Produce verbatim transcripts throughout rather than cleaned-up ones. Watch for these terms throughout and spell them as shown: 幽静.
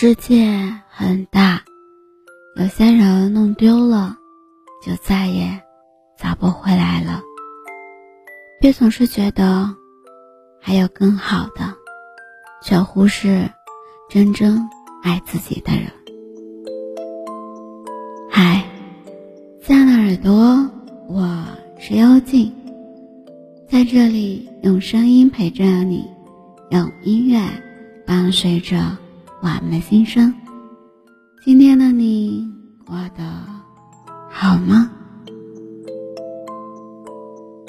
世界很大，有些人弄丢了，就再也找不回来了。别总是觉得还有更好的，却忽视真正爱自己的人。嗨，亲爱的耳朵，我是幽静，在这里用声音陪着你，用音乐伴随着我们的心声。今天的你过得好吗？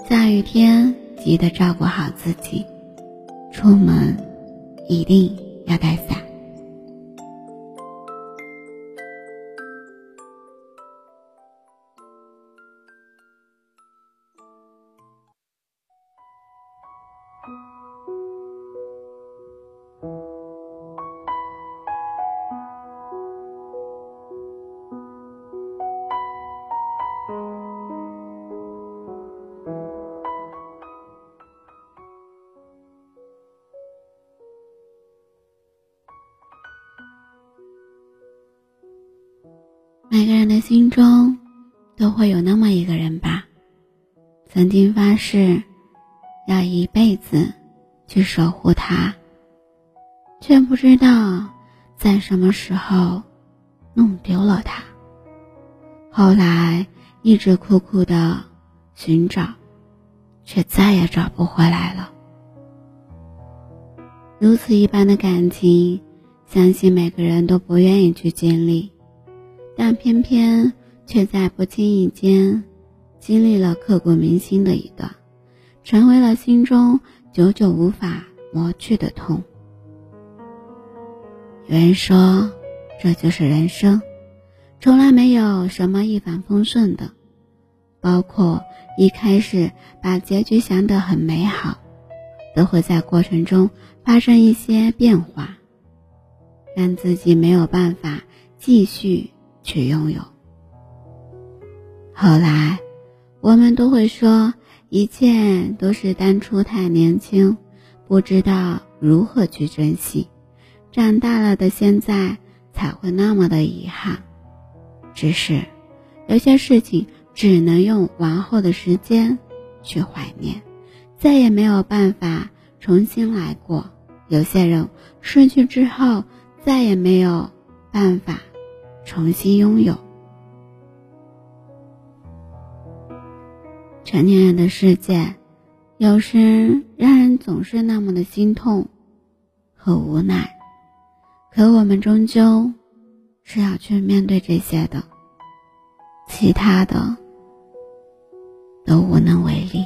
下雨天记得照顾好自己，出门一定要带伞。每个人的心中都会有那么一个人吧，曾经发誓要一辈子去守护他，却不知道在什么时候弄丢了他。后来一直苦苦的寻找，却再也找不回来了。如此一般的感情，相信每个人都不愿意去经历，但偏偏却在不经意间经历了刻骨铭心的一段，成为了心中久久无法磨去的痛。有人说这就是人生，从来没有什么一帆风顺的，包括一开始把结局想得很美好，都会在过程中发生一些变化，让自己没有办法继续去拥有。后来我们都会说，一切都是当初太年轻，不知道如何去珍惜，长大了的现在才会那么的遗憾。只是有些事情只能用往后的时间去怀念，再也没有办法重新来过。有些人失去之后，再也没有办法重新拥有。成年人的世界，有时让人总是那么的心痛和无奈，可我们终究是要去面对这些的，其他的都无能为力。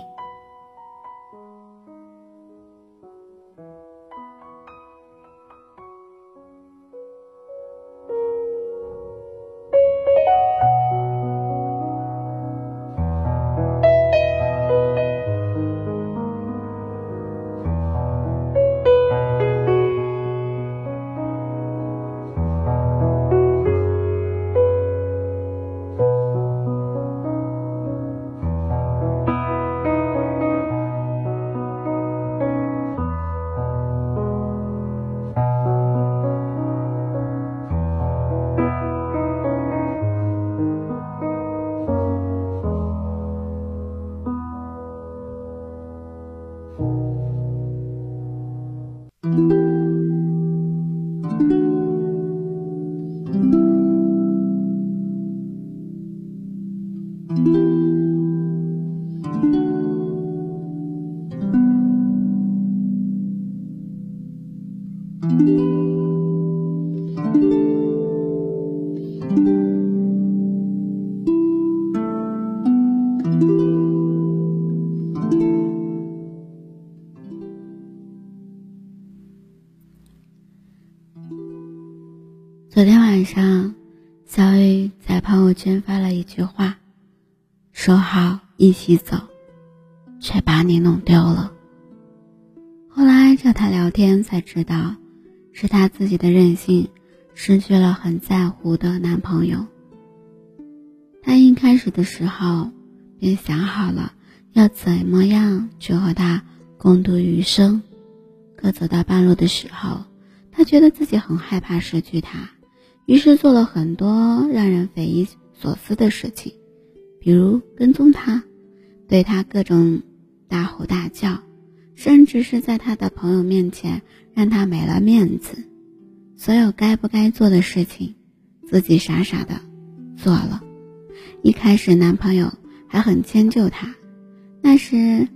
昨天晚上，小雨在朋友圈发了一句话，说好一起走，却把你弄丢了。后来找他聊天才知道，是他自己的任性，失去了很在乎的男朋友。他一开始的时候便想好了要怎么样去和他共度余生，可走到半路的时候，他觉得自己很害怕失去他，于是做了很多让人匪夷所思的事情，比如跟踪他，对他各种大吼大叫，甚至是在他的朋友面前让他没了面子。所有该不该做的事情，自己傻傻的做了。一开始男朋友还很迁就他，那时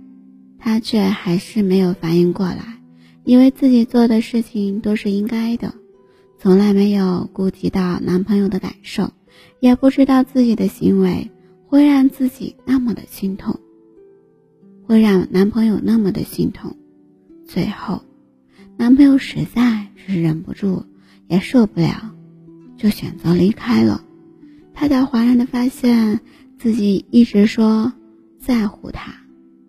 他却还是没有反应过来，以为自己做的事情都是应该的，从来没有顾及到男朋友的感受，也不知道自己的行为会让自己那么的心痛，会让男朋友那么的心痛。最后男朋友实在是忍不住也受不了，就选择离开了。他才恍然的发现，自己一直说在乎他，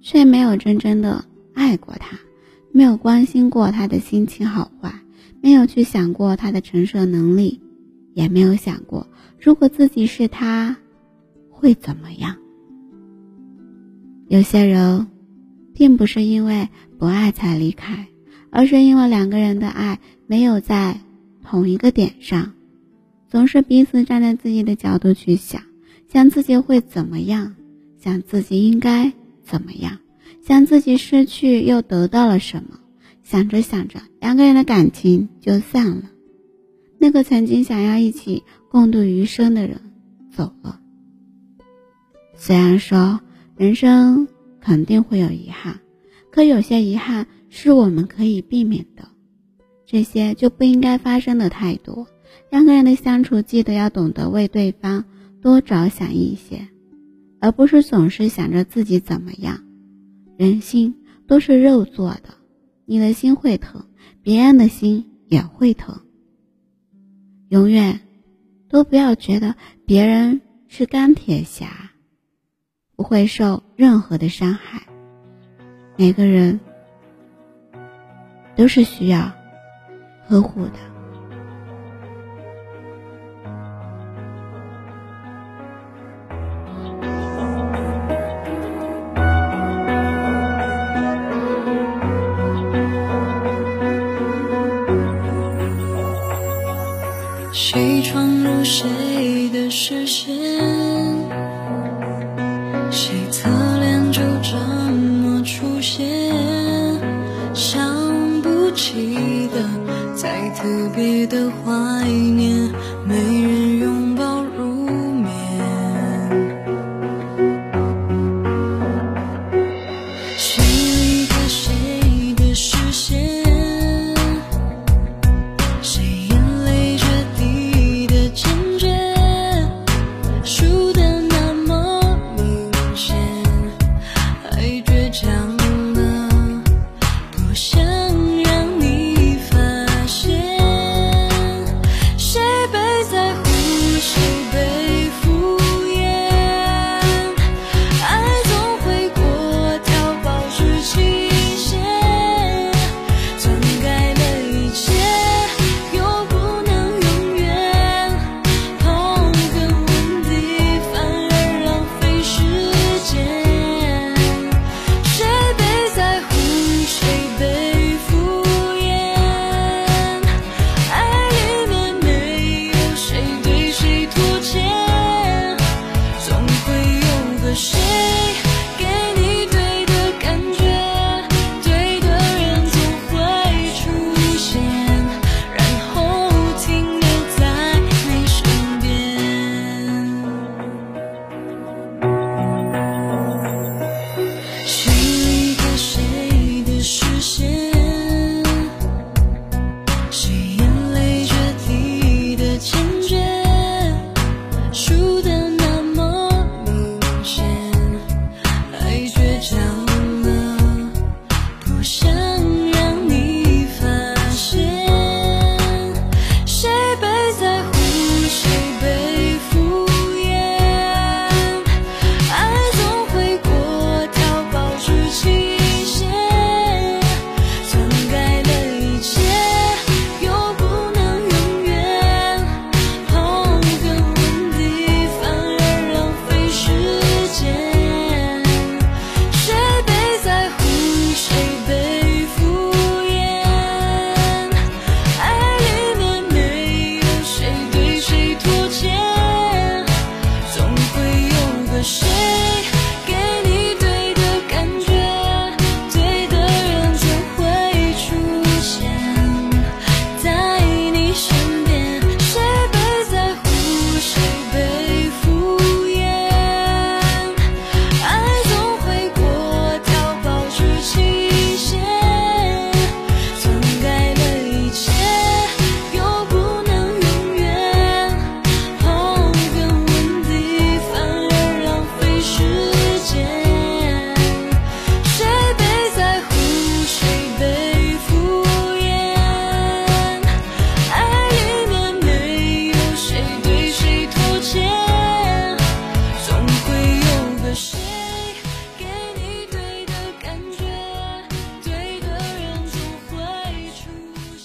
却没有真正的爱过他，没有关心过他的心情好坏，没有去想过他的承受能力，也没有想过如果自己是他会怎么样。有些人并不是因为不爱才离开，而是因为两个人的爱没有在同一个点上，总是彼此站在自己的角度去想，想自己会怎么样，想自己应该怎么样，想自己失去又得到了什么，想着想着，两个人的感情就散了。那个曾经想要一起共度余生的人走了。虽然说人生肯定会有遗憾，可有些遗憾是我们可以避免的，这些就不应该发生的太多。两个人的相处，记得要懂得为对方多着想一些，而不是总是想着自己怎么样。人心都是肉做的，你的心会疼，别人的心也会疼。永远都不要觉得别人是钢铁侠，不会受任何的伤害。每个人都是需要呵护的。谁闯入谁的视线，谁侧脸就这么出现，想不起的再特别的怀念，没人拥抱入眠。谁离开谁的视线，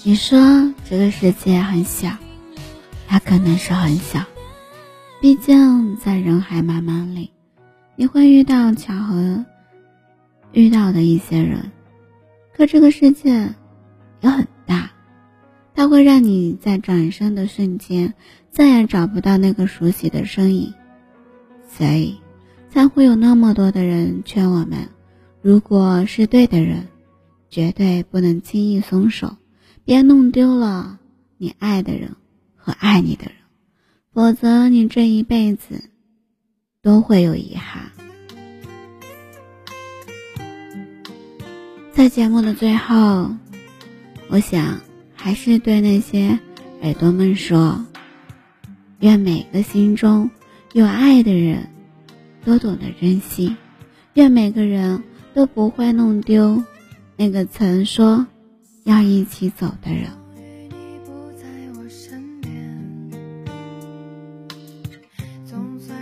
你说这个世界很小，它可能是很小，毕竟在人海茫茫里，你会遇到巧合遇到的一些人，可这个世界也很大，它会让你在转身的瞬间再也找不到那个熟悉的身影，所以才会有那么多的人劝我们，如果是对的人，绝对不能轻易松手，别弄丢了你爱的人和爱你的人，否则你这一辈子都会有遗憾。在节目的最后，我想还是对那些耳朵们说，愿每个心中有爱的人都懂得珍惜，愿每个人都不会弄丢那个曾说要一起走的人。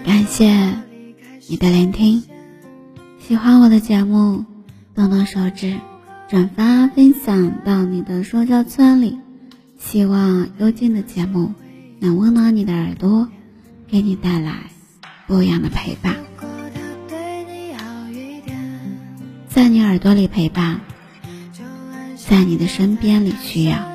感谢你的聆听，喜欢我的节目动动手指转发分享到你的社交圈里，希望幽静的节目能温暖你的耳朵，给你带来不一样的陪伴，在你耳朵里陪伴，在你的身边里需要。